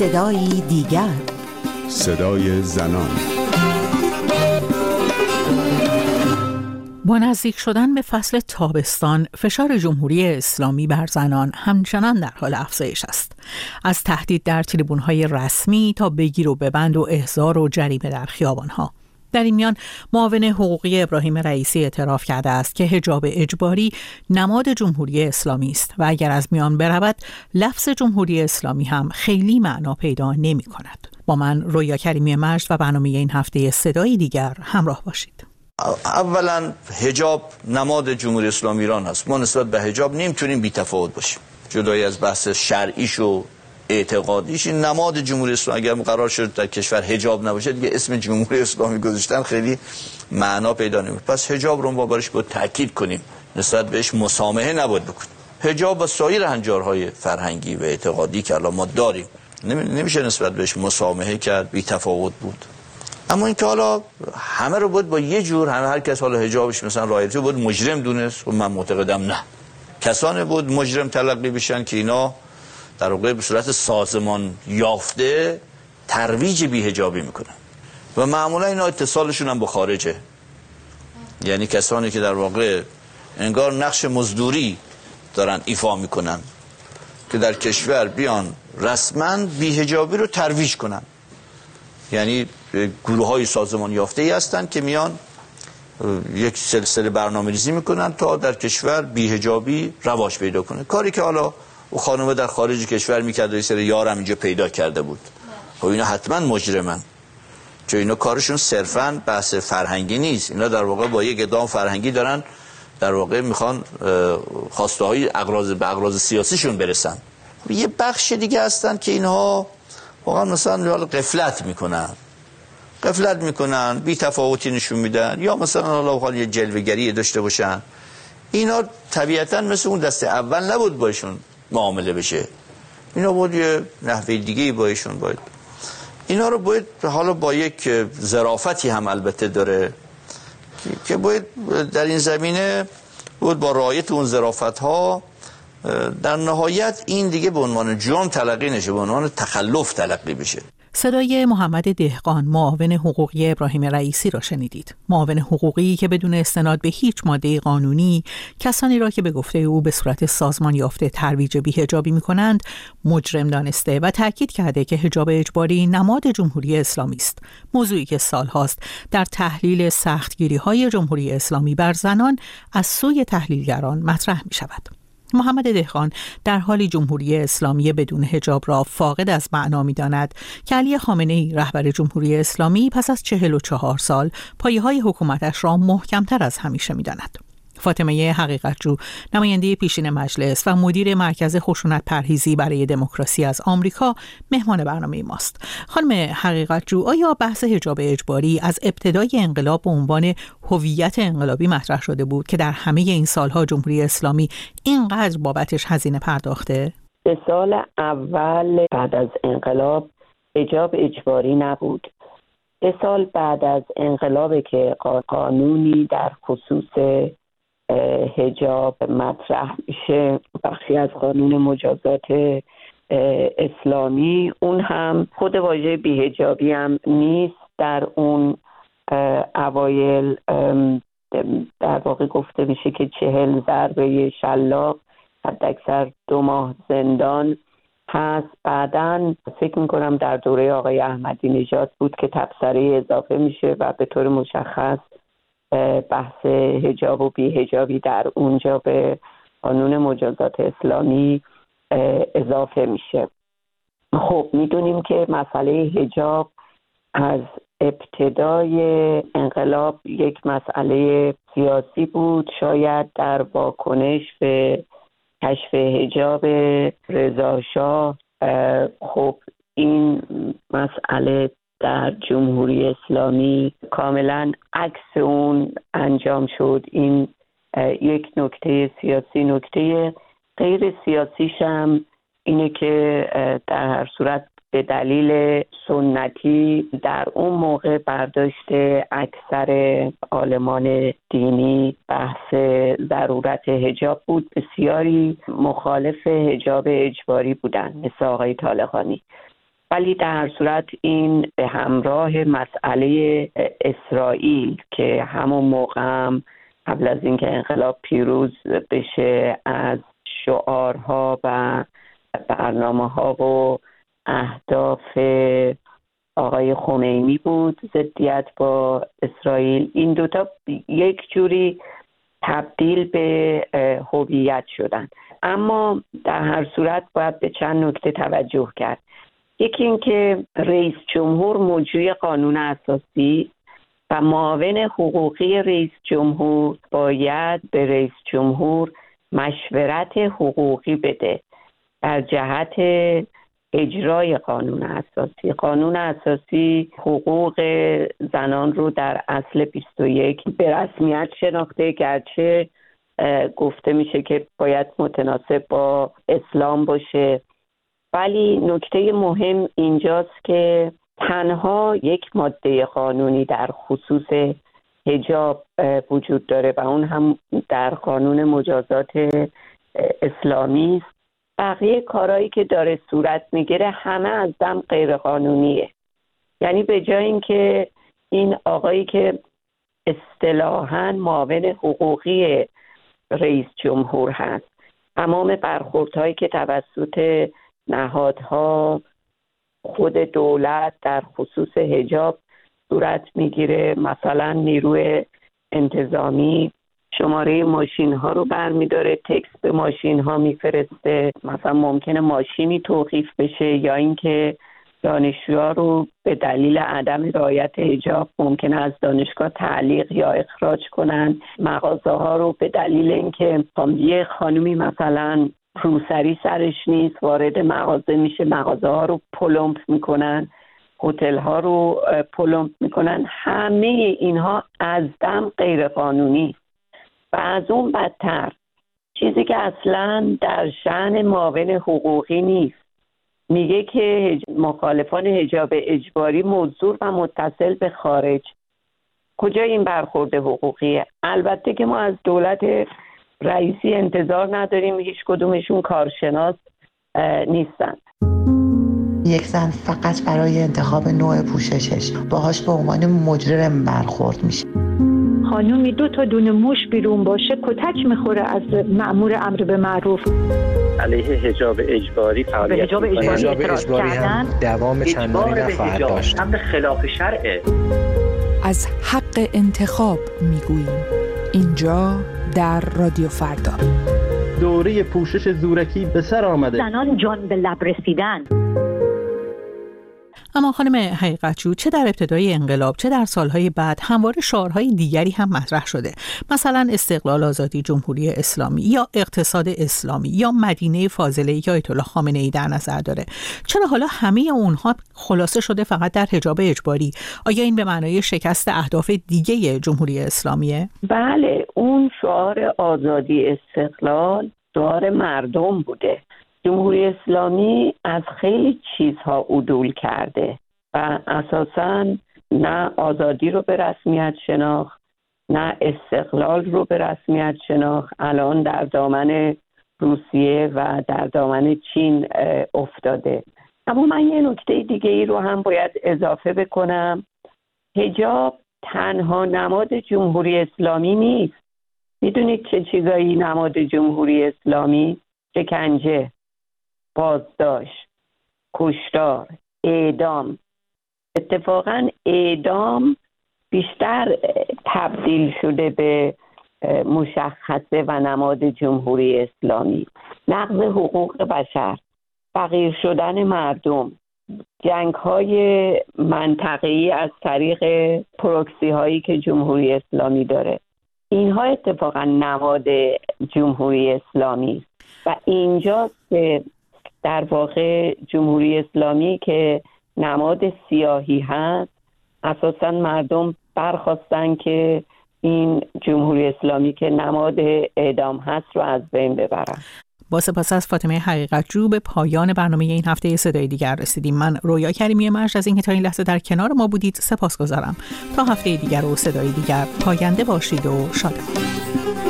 صدایی دیگر، صدای زنان. با نزدیک شدن به فصل تابستان، فشار جمهوری اسلامی بر زنان همچنان در حال افزایش است. از تهدید در تریبون‌های رسمی تا بگیر و ببند و احضار و جریمه در خیابان‌ها. در این میان معاون حقوقی ابراهیم رئیسی اعتراف کرده است که حجاب اجباری نماد جمهوری اسلامی است و اگر از میان برود لفظ جمهوری اسلامی هم خیلی معنا پیدا نمی کند. با من رویا کریمیان و برنامه این هفته صدای دیگر همراه باشید. اولا حجاب نماد جمهوری اسلامی ایران هست. ما نسبت به حجاب نمیتونیم بی‌تفاوت باشیم. جدای از بحث شرعیش و اعتقادیش، این نماد جمهوری اسلامی اگر قرار شد در کشور حجاب نباشه دیگه اسم جمهوری اسلامی گذاشتن خیلی معنا پیدا نمیکنه. پس حجاب رو ما بارش باید تاکید کنیم، نسبت بهش مسامحه نباید بکنیم. حجاب و سایر هنجارهای فرهنگی و اعتقادی که الان ما داریم نمیشه نسبت بهش مسامحه کرد، بی‌تفاوت بود. اما اینکه حالا همه رو بود با یه جور، همه هر کس حالا حجابش مثلا رایجه بود مجرم دونست، و من معتقدم نه. کسانی بود مجرم تلقی بشن که اینا در واقع به صورت سازمان یافته ترویج بی‌حجابی میکنن و معمولا اینا اتصالشون هم با خارجه، یعنی کسانی که در واقع انگار نقش مزدوری دارن ایفا میکنن که در کشور بیان رسما بی‌حجابی رو ترویج کنن. یعنی گروه‌های سازمان یافته‌ای هستند که میان یک سلسله برنامه‌ریزی میکنن تا در کشور بی‌حجابی رواج پیدا کنه، کاری که حالا او خانم در خارج کشور میکرد و یه سری یارم اینجا پیدا کرده بود. خب اینا حتما مجرمن، چون اینا کارشون صرفاً بحث فرهنگی نیست، اینا در واقع با یک اقدام فرهنگی دارن در واقع میخوان خواسته های اغراض سیاسیشون برسن. یه بخش دیگه هستن که اینها واقعا مثلا قفلت میکنن، بی تفاوتی نشون میدن، یا مثلا حالا یه جلوه‌گری داشته باشن. اینا طبیعتاً مثل اون دسته اول نبود باشون معامله بشه، اینا بود یه نحوه دیگه بایشون باید. اینا رو باید حالا با یک ظرافتی هم البته داره که باید در این زمینه بود با رعایت اون ظرافت ها در نهایت این دیگه به عنوان جرم تلقی نشه، به عنوان تخلف تلقی بشه. صدای محمد دهقان، معاون حقوقی ابراهیم رئیسی را شنیدید. معاون حقوقی که بدون استناد به هیچ ماده قانونی کسانی را که به گفته او به صورت سازمان یافته ترویج بی‌حجابی می‌کنند مجرم دانسته و تاکید کرده که حجاب اجباری نماد جمهوری اسلامی است، موضوعی که سال‌هاست در تحلیل سختگیری‌های جمهوری اسلامی بر زنان از سوی تحلیلگران مطرح می‌شود. محمد دهقان در حالی جمهوری اسلامی بدون حجاب را فاقد از معنا می‌داند که علی خامنه‌ای رهبر جمهوری اسلامی پس از 44 سال پایه‌های حکومتش را محکم‌تر از همیشه می‌داند. فاطمه حقیقتجو، نماینده پیشین مجلس و مدیر مرکز خشونت پرهیزی برای دموکراسی از آمریکا، مهمان برنامه ماست. خانم حقیقتجو، آیا بحث حجاب اجباری از ابتدای انقلاب به عنوان هویت انقلابی مطرح شده بود که در همه این سالها جمهوری اسلامی اینقدر بابتش هزینه پرداخته؟ به سال اول بعد از انقلاب حجاب اجباری نبود. 3 سال بعد از انقلاب که قانونی در خصوص حجاب مطرح میشه، بخشی از قانون مجازات اسلامی، اون هم خود واژه بی‌حجابی هم نیست. در اون اوایل در واقع گفته میشه که 40 ضربه شلاق، حداکثر 2 ماه زندان هست. بعداً فکر میکنم در دوره آقای احمدی نژاد بود که تبصره اضافه میشه و به طور مشخص بحث حجاب و بی‌حجابی در اونجا به قانون مجازات اسلامی اضافه میشه. خب میدونیم که مسئله حجاب از ابتدای انقلاب یک مسئله سیاسی بود. شاید در واکنش به کشف حجاب رضا شاه، خب این مسئله در جمهوری اسلامی کاملا عکس اون انجام شد. این یک نکته سیاسی. نکته غیر سیاسیش هم اینه که در هر صورت به دلیل سنتی در اون موقع برداشت اکثر عالمان دینی بحث ضرورت حجاب بود. بسیاری مخالف حجاب اجباری بودن، مثل آقای طالقانی. ولی در هر صورت این به همراه مسئله اسرائیل که همون موقع هم قبل از اینکه انقلاب پیروز بشه از شعارها و برنامه‌ها و اهداف آقای خمینی بود، ضدیت با اسرائیل. این دوتا یک جوری تبدیل به هویت شدن. اما در هر صورت باید به چند نکته توجه کرد. یکی این که رئیس جمهور موجود قانون اساسی و معاون حقوقی رئیس جمهور باید به رئیس جمهور مشورت حقوقی بده در جهت اجرای قانون اساسی. قانون اساسی حقوق زنان رو در اصل 21 به رسمیت شناخته، گرچه گفته میشه که باید متناسب با اسلام باشه، ولی نکته مهم اینجاست که تنها یک ماده قانونی در خصوص حجاب وجود داره و اون هم در قانون مجازات اسلامی است. بقیه کارهایی که داره صورت میگیره همه از دم غیر قانونیه. یعنی به جای اینکه این آقایی که اصطلاحاً معاون حقوقی رئیس جمهور هست، تمام برخوردهایی که توسط نهادها خود دولت در خصوص حجاب صورت میگیره، مثلا نیروی انتظامی شماره ماشین ها رو برمیداره، تکس به ماشین ها میفرسته، مثلا ممکنه ماشینی توقیف بشه، یا اینکه دانشجوها رو به دلیل عدم رعایت حجاب ممکنه از دانشگاه تعلیق یا اخراج کنن، مغازه ها رو به دلیل اینکه یه خانومی مثلا روسری سرش نیست وارد مغازه میشه، مغازه ها رو پلمپ میکنن، هتل ها رو پلمپ میکنن. همه اینها از دم غیر قانونی. و از اون بدتر چیزی که اصلا در شأن معاون حقوقی نیست، میگه که مخالفان حجاب اجباری موضوع و متصل به خارج. کجا این برخورد حقوقیه؟ البته که ما از دولت رئیسی انتظار نداریم، هیچ کدومشون کارشناس نیستن. یک زن فقط برای انتخاب نوع پوششش باهاش به عنوان مجرم برخورد میشه. خانومی دو تا دونه موش بیرون باشه کتک میخوره از مأمور امر به معروف. علیه حجاب اجباری فعالیت، حجاب اجباری هم دوام چند ماهی نخواهد داشت، هم خلاف شرعه. از حق انتخاب میگوییم اینجا در رادیو فردا. دوره پوشش زورکی به سر آمده، زنان جان به لب رسیدن. اما خانم حقیقتجو، چه در ابتدای انقلاب چه در سالهای بعد همواره شعارهای دیگری هم مطرح شده، مثلا استقلال، آزادی، جمهوری اسلامی یا اقتصاد اسلامی یا مدینه فاضله یا آیت الله خامنه‌ای در نظر داره. چرا حالا همه اونها خلاصه شده فقط در حجاب اجباری؟ آیا این به معنای شکست اهداف دیگه جمهوری اسلامیه؟ بله، اون شعار آزادی، استقلال شعار مردم بوده. جمهوری اسلامی از خیلی چیزها عدول کرده و اساساً نه آزادی رو به رسمیت شناخت، نه استقلال رو به رسمیت شناخت. الان در دامن روسیه و در دامن چین افتاده. اما من یه نکته دیگه ای رو هم باید اضافه بکنم. حجاب تنها نماد جمهوری اسلامی نیست. میدونید چه چیزایی نماد جمهوری اسلامی؟ شکنجه، بازداشت، کشتار، اعدام. اتفاقاً اعدام بیشتر تبدیل شده به مشخصه و نماد جمهوری اسلامی. نقض حقوق بشر، فقیر شدن مردم، جنگ‌های منطقه‌ای از طریق پروکسی‌هایی که جمهوری اسلامی داره، اینها اتفاقاً نماد جمهوری اسلامی و اینجاست که در واقع جمهوری اسلامی که نماد سیاهی هست، اساساً مردم برخواستن که این جمهوری اسلامی که نماد اعدام هست رو از بین ببرن. با سپاس از فاطمه حقیقتجو به پایان برنامه این هفته صدای دیگر رسیدیم. من رویا کریمیان از اینکه تا این لحظه در کنار ما بودید سپاسگزارم. تا هفته دیگر و صدای دیگر پاینده باشید و شاد باشید.